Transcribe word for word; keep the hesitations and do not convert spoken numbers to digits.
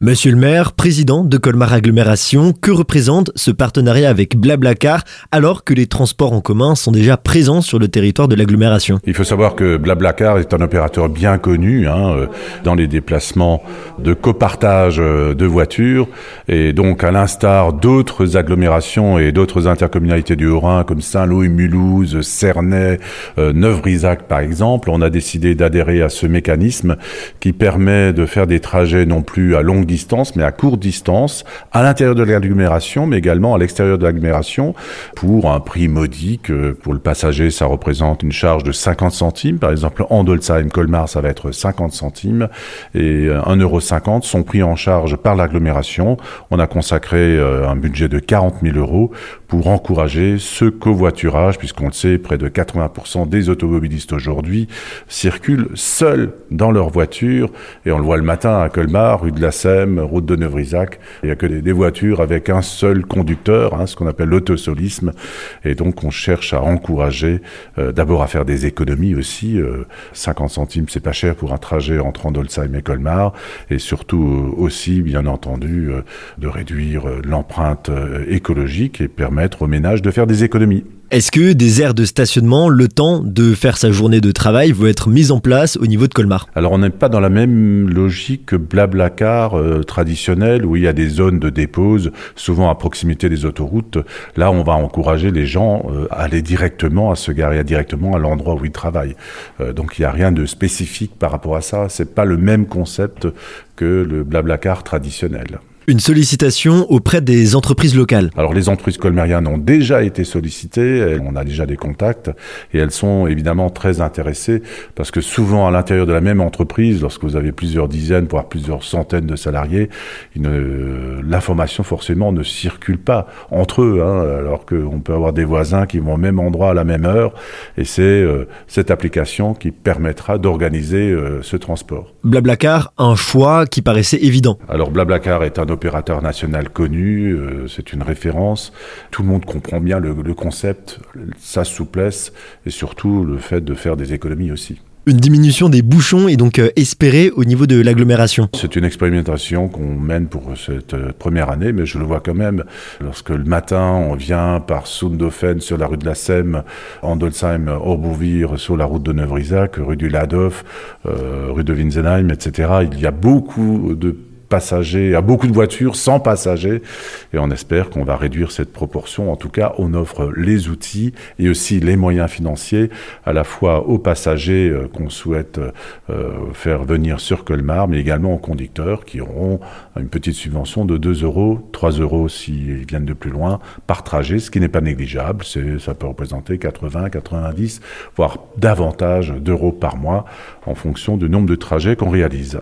Monsieur le maire, président de Colmar Agglomération, que représente ce partenariat avec Blablacar alors que les transports en commun sont déjà présents sur le territoire de l'agglomération? Il faut savoir que Blablacar est un opérateur bien connu hein, dans les déplacements de copartage de voitures et donc à l'instar d'autres agglomérations et d'autres intercommunalités du Haut-Rhin comme Saint-Lô et Mulhouse, Cernay, euh, Neuvrisac par exemple, on a décidé d'adhérer à ce mécanisme qui permet de faire des trajets non plus à longue distance, mais à courte distance, à l'intérieur de l'agglomération, mais également à l'extérieur de l'agglomération, pour un prix modique. Pour le passager, ça représente une charge de cinquante centimes. Par exemple, Andolsheim, Colmar, ça va être cinquante centimes. Et un euro cinquante sont pris en charge par l'agglomération. On a consacré un budget de quarante mille euros pour encourager ce covoiturage, puisqu'on le sait, près de quatre-vingts pour cent des automobilistes aujourd'hui circulent seuls dans leur voiture. Et on le voit le matin à Colmar, rue de la Seine, route de Neuvrisac, il n'y a que des, des voitures avec un seul conducteur, hein, ce qu'on appelle l'autosolisme, et donc on cherche à encourager, euh, d'abord à faire des économies aussi, euh, cinquante centimes c'est pas cher pour un trajet entre Andolsheim et Colmar, et surtout euh, aussi bien entendu euh, de réduire euh, l'empreinte euh, écologique et permettre aux ménages de faire des économies. Est-ce que des aires de stationnement, le temps de faire sa journée de travail, vont être mises en place au niveau de Colmar? Alors on n'est pas dans la même logique que Blablacar euh, traditionnel où il y a des zones de dépose, souvent à proximité des autoroutes. Là on va encourager les gens euh, à aller directement, à se garer directement à l'endroit où ils travaillent. Euh, donc il n'y a rien de spécifique par rapport à ça, c'est pas le même concept que le Blablacar traditionnel. Une sollicitation auprès des entreprises locales. Alors les entreprises colmériennes ont déjà été sollicitées, on a déjà des contacts et elles sont évidemment très intéressées parce que souvent à l'intérieur de la même entreprise, lorsque vous avez plusieurs dizaines, voire plusieurs centaines de salariés, une, l'information forcément ne circule pas entre eux, hein, alors qu'on peut avoir des voisins qui vont au même endroit à la même heure et c'est euh, cette application qui permettra d'organiser euh, ce transport. Blablacar, un choix qui paraissait évident. Alors Blablacar est un opérateur national connu, euh, c'est une référence. Tout le monde comprend bien le, le concept, sa souplesse et surtout le fait de faire des économies aussi. Une diminution des bouchons est donc espérée au niveau de l'agglomération. C'est une expérimentation qu'on mène pour cette première année, mais je le vois quand même. Lorsque le matin, on vient par Soundofen sur la rue de la Sème, Andolsheim, Orbouvir sur la route de Neuvrisac, rue du Ladoff, euh, rue de Winsenheim, et cetera. Il y a beaucoup de passagers, à beaucoup de voitures sans passagers et on espère qu'on va réduire cette proportion. En tout cas, on offre les outils et aussi les moyens financiers à la fois aux passagers euh, qu'on souhaite euh, faire venir sur Colmar, mais également aux conducteurs qui auront une petite subvention de deux euros, trois euros s'ils viennent de plus loin par trajet, ce qui n'est pas négligeable. C'est, ça peut représenter quatre-vingts, quatre-vingt-dix, voire davantage d'euros par mois en fonction du nombre de trajets qu'on réalise.